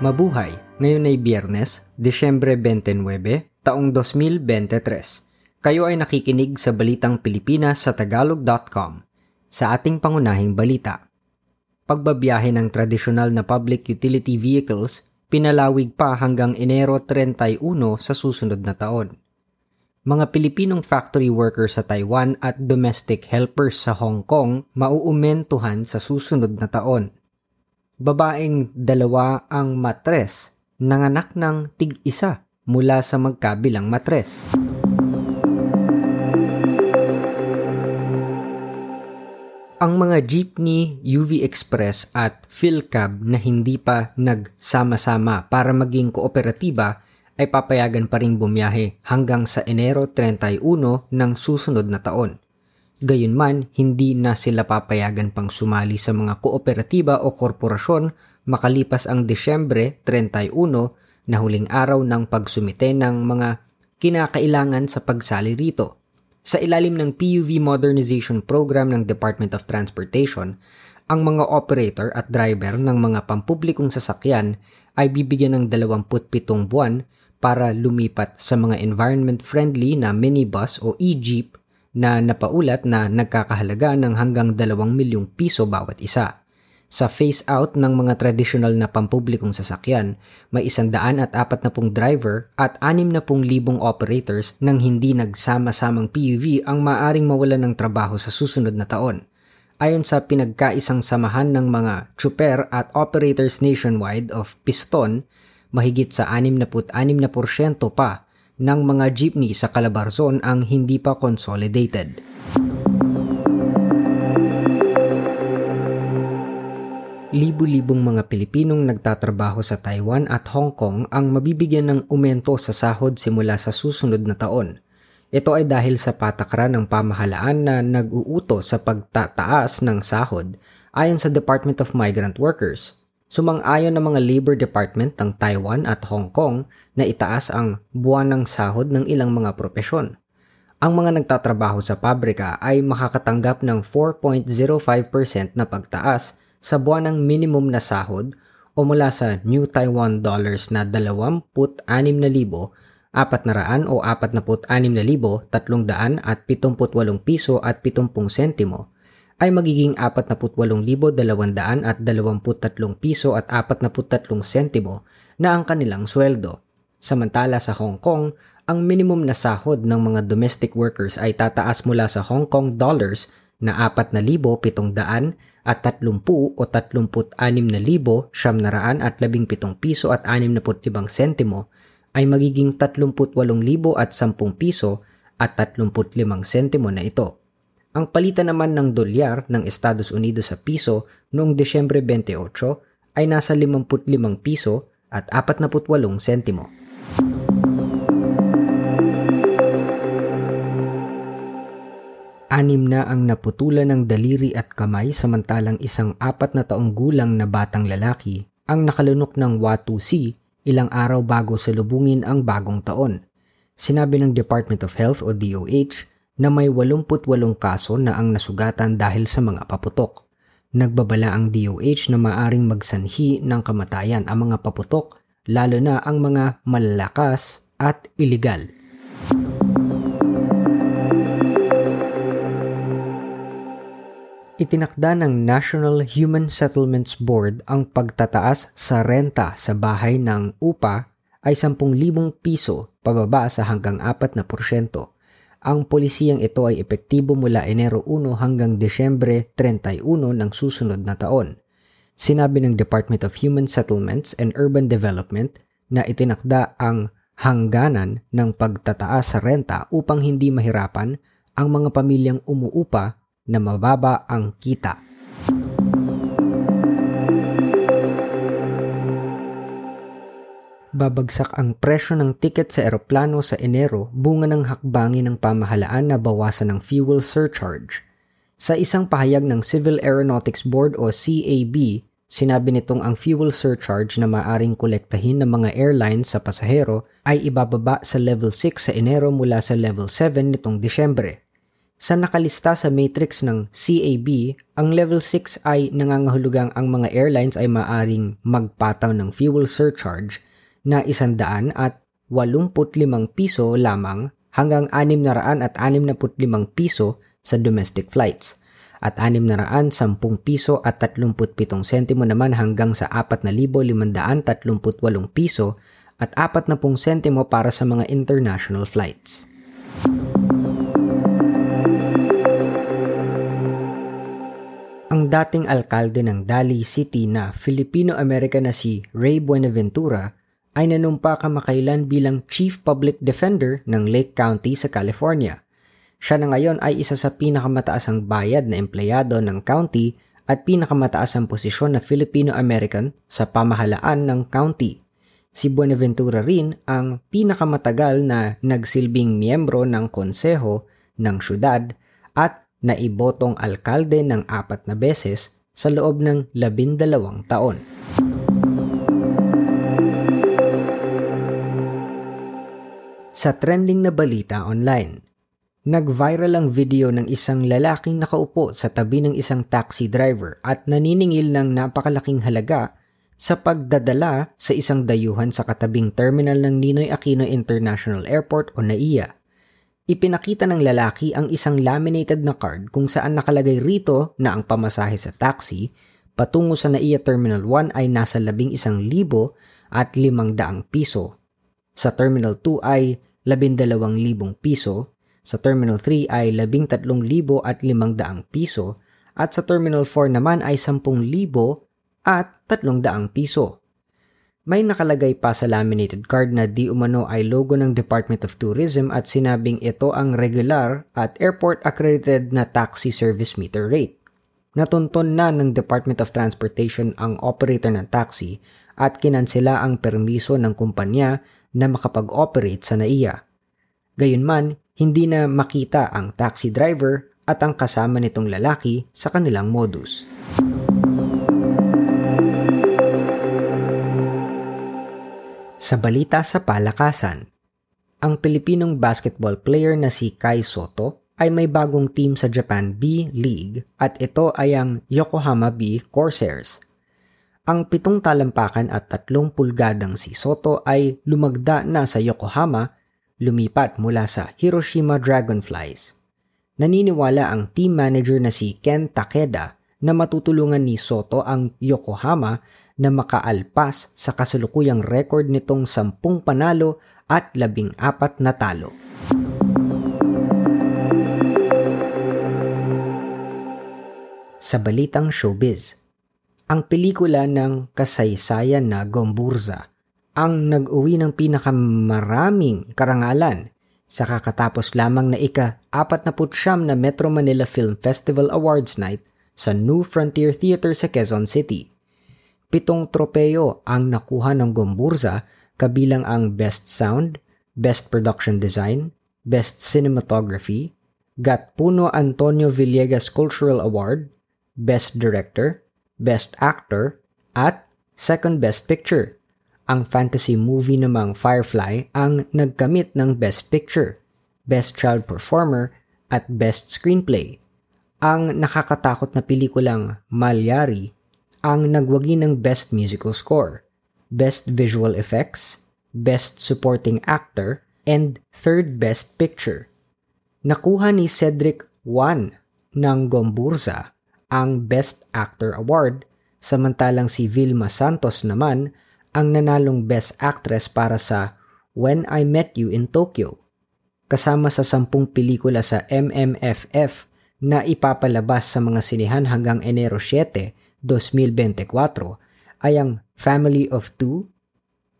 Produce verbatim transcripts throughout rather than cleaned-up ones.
Mabuhay! Ngayon ay Biyernes, Disyembre twenty-nine, taong twenty twenty-three. Kayo ay nakikinig sa Balitang Pilipinas sa Tagalog dot com. Sa ating pangunahing balita, pagbabiyahe ng tradisyonal na public utility vehicles pinalawig pa hanggang Enero thirty-one sa susunod na taon. Mga Pilipinong factory workers sa Taiwan at domestic helpers sa Hong Kong mauumentuhan sa susunod na taon. Babaeng dalawa ang matres, nanganak ng tig-isa mula sa magkabilang matres. Ang mga jeepney, U V Express at PhilCab na hindi pa nagsama-sama para maging kooperatiba ay papayagan pa ring bumiyahe hanggang sa Enero thirty-one ng susunod na taon. Gayunman, hindi na sila papayagan pang sumali sa mga kooperatiba o korporasyon makalipas ang Disyembre thirty-one na huling araw ng pagsumite ng mga kinakailangan sa pagsali rito. Sa ilalim ng P U V Modernization Program ng Department of Transportation, ang mga operator at driver ng mga pampublikong sasakyan ay bibigyan ng dalawampu't pitong buwan para lumipat sa mga environment-friendly na minibus o e-jeep na napaulat na nagkakahalaga ng hanggang dalawang milyong piso bawat isa. Sa phase-out ng mga tradisyonal na pampublikong sasakyan, may isang daan at apatnapu't driver at anim na pung libong operators ng hindi nagsama-samang P U V ang maaring mawalan ng trabaho sa susunod na taon. Ayon sa pinagkaisang samahan ng mga chuper at operators nationwide of Piston, mahigit sa anim na anim na porsyento pa ng mga jeepney sa Calabarzon ang hindi pa consolidated. Libu-libong mga Pilipinong nagtatrabaho sa Taiwan at Hong Kong ang mabibigyan ng aumento sa sahod simula sa susunod na taon. Ito ay dahil sa patakaran ng pamahalaan na nag-uuto sa pagtataas ng sahod ayon sa Department of Migrant Workers. Sumang-ayon ng mga Labor Department ng Taiwan at Hong Kong na itaas ang buwanang sahod ng ilang mga propesyon. Ang mga nagtatrabaho sa pabrika ay makakatanggap ng four point zero five percent na pagtaas sa buwanang minimum na sahod o mula sa New Taiwan Dollars na dalawampu't anim na libo, apat na raan o apat na anim na libo, tatlong daan at pitong putwalong piso at pitong sentimo, ay magiging apat na walong libo dalawang daan at dalawampu't tatlong piso at apat na tatlong sentimo na ang kanilang sweldo. Samantala sa Hong Kong, ang minimum na sahod ng mga domestic workers ay tataas mula sa Hong Kong dollars na apat na libo pitong daan at tatlumpung o tatlumpu't anim na libo siyam na raan at labing pitong piso at anim na limang sentimo ay magiging tatlumpu't walong libo at sampung piso at tatlumpu't limang sentimo na ito. Ang palitan naman ng dolyar ng Estados Unidos sa piso noong Disyembre dalawampu't walo ay nasa limampu't limang piso at apatnapu't walong sentimo. Anim na ang naputulan ng daliri at kamay samantalang isang apat na taong gulang na batang lalaki ang nakalunok ng Watu-si ilang araw bago salubungin ang bagong taon. Sinabi ng Department of Health o D O H na may walumpu't walong kaso na ang nasugatan dahil sa mga paputok. Nagbabala ang D O H na maaring magsanhi ng kamatayan ang mga paputok, lalo na ang mga malalakas at iligal. Itinakda ng National Human Settlements Board ang pagtataas sa renta sa bahay ng upa ay sampung libong piso pababa sa hanggang apat na porsyento. Ang polisiyang ito ay epektibo mula Enero one hanggang Disyembre thirty-one ng susunod na taon. Sinabi ng Department of Human Settlements and Urban Development na itinakda ang hangganan ng pagtataas sa renta upang hindi mahirapan ang mga pamilyang umuupa na mababa ang kita. Babagsak ang presyo ng tiket sa eroplano sa Enero bunga ng hakbangin ng pamahalaan na bawasan ng fuel surcharge. Sa isang pahayag ng Civil Aeronautics Board o C A B, sinabi nitong ang fuel surcharge na maaring kolektahin ng mga airlines sa pasahero ay ibababa sa Level six sa Enero mula sa Level seven nitong Disyembre. Sa nakalista sa matrix ng C A B, ang Level six ay nangangahulugang ang mga airlines ay maaring magpataw ng fuel surcharge na isandaan at walumpu't limang piso lamang hanggang anim na raan at anim na pu't limang piso sa domestic flights at anim na raan at sampung piso at tatlumpu't pitong sentimo naman hanggang sa apat na libo limang daan at tatlumput walong piso at apatnampung sentimo para sa mga international flights. Ang dating alkalde ng Dali City na Filipino-American na si Ray Buenaventura ay nanumpa kamakailan bilang Chief Public Defender ng Lake County sa California. Siya na ngayon ay isa sa pinakamataasang bayad na empleyado ng county at pinakamataasang posisyon na Filipino-American sa pamahalaan ng county. Si Buenaventura rin ang pinakamatagal na nagsilbing miyembro ng konseho ng syudad at na ibotong alkalde ng apat na beses sa loob ng labindalawang taon. Sa trending na balita online, nag-viral ang video ng isang lalaking nakaupo sa tabi ng isang taxi driver at naniningil ng napakalaking halaga sa pagdadala sa isang dayuhan sa katabing terminal ng Ninoy Aquino International Airport o NAIA. Ipinakita ng lalaki ang isang laminated na card kung saan nakalagay rito na ang pamasahe sa taxi patungo sa NAIA Terminal one ay nasa labing isang libo at limang daang piso. Sa Terminal two ay labindalawang libong piso, sa Terminal three ay labintatlong libo at limang daang piso, at sa Terminal four naman ay sampung libo at tatlong daang piso. May nakalagay pa sa laminated card na di umano ay logo ng Department of Tourism at sinabing ito ang regular at airport-accredited na taxi service meter rate. Natunton na ng Department of Transportation ang operator ng taxi at kinansela ang permiso ng kumpanya na makapag-operate sa NAIA. Gayunman, hindi na makita ang taxi driver at ang kasama nitong lalaki sa kanilang modus. Sa balita sa palakasan, ang Pilipinong basketball player na si Kai Soto ay may bagong team sa Japan B League at ito ay ang Yokohama B Corsairs. Ang pitong talampakan at tatlong pulgadang si Soto ay lumagda na sa Yokohama, lumipat mula sa Hiroshima Dragonflies. Naniniwala ang team manager na si Ken Takeda na matutulungan ni Soto ang Yokohama na makaalpas sa kasalukuyang record nitong sampung panalo at labing apat na talo. Sa balitang showbiz, ang pelikula ng kasaysayan na Gomburza ang nag-uwi ng pinakamaraming karangalan sa kakatapos lamang na ika-apatnapu't siyam na Metro Manila Film Festival Awards Night sa New Frontier Theater sa Quezon City. Pitong tropeyo ang nakuha ng Gomburza, kabilang ang Best Sound, Best Production Design, Best Cinematography, Gat Puno Antonio Villegas Cultural Award, Best Director, Best Actor, at Second Best Picture. Ang fantasy movie namang Firefly ang nagkamit ng Best Picture, Best Child Performer, at Best Screenplay. Ang nakakatakot na pelikulang Mallari ang nagwagi ng Best Musical Score, Best Visual Effects, Best Supporting Actor, and Third Best Picture. Nakuha ni Cedric Juan ng Gomburza ang Best Actor Award, samantalang si Vilma Santos naman ang nanalong Best Actress para sa When I Met You in Tokyo, kasama sa sampung pelikula sa M M F F na ipapalabas sa mga sinehan hanggang Enero siyete, dalawang libo dalawampu't apat ay ang Family of Two,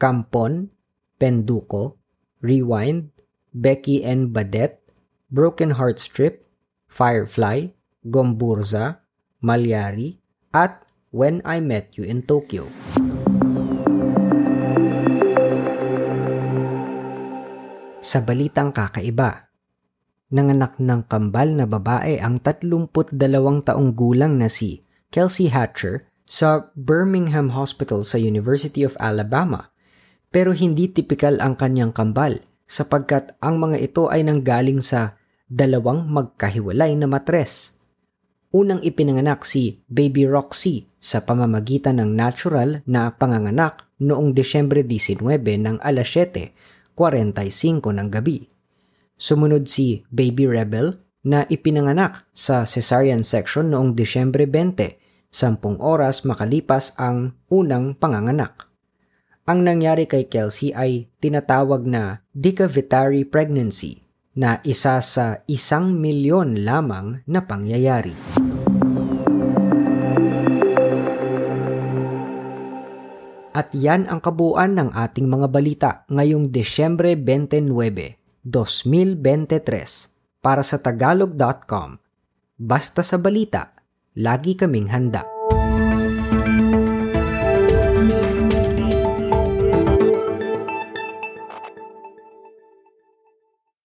Kampon, Penduko, Rewind, Becky and Badet, Broken Heart Strip, Firefly, Gomburza, Mallari, at When I Met You in Tokyo. Sa balitang kakaiba, nanganak ng kambal na babae ang tatlumpu't dalawang taong gulang na si Kelsey Hatcher sa Birmingham Hospital sa University of Alabama, pero hindi tipikal ang kanyang kambal sapagkat ang mga ito ay nanggaling sa dalawang magkahiwalay na matres. Unang ipinanganak si Baby Roxy sa pamamagitan ng natural na panganganak noong Desyembre nineteen ng alas siete, kuwarenta y singko ng gabi. Sumunod si Baby Rebel na ipinanganak sa cesarean section noong Desyembre dalawampu, sampung oras makalipas ang unang panganganak. Ang nangyari kay Kelsey ay tinatawag na Decavitary pregnancy, na isa sa isang milyon lamang na pangyayari. At yan ang kabuuan ng ating mga balita ngayong Desyembre twenty-ninth, twenty twenty-three para sa Tagalog dot com. Basta sa balita, lagi kaming handa.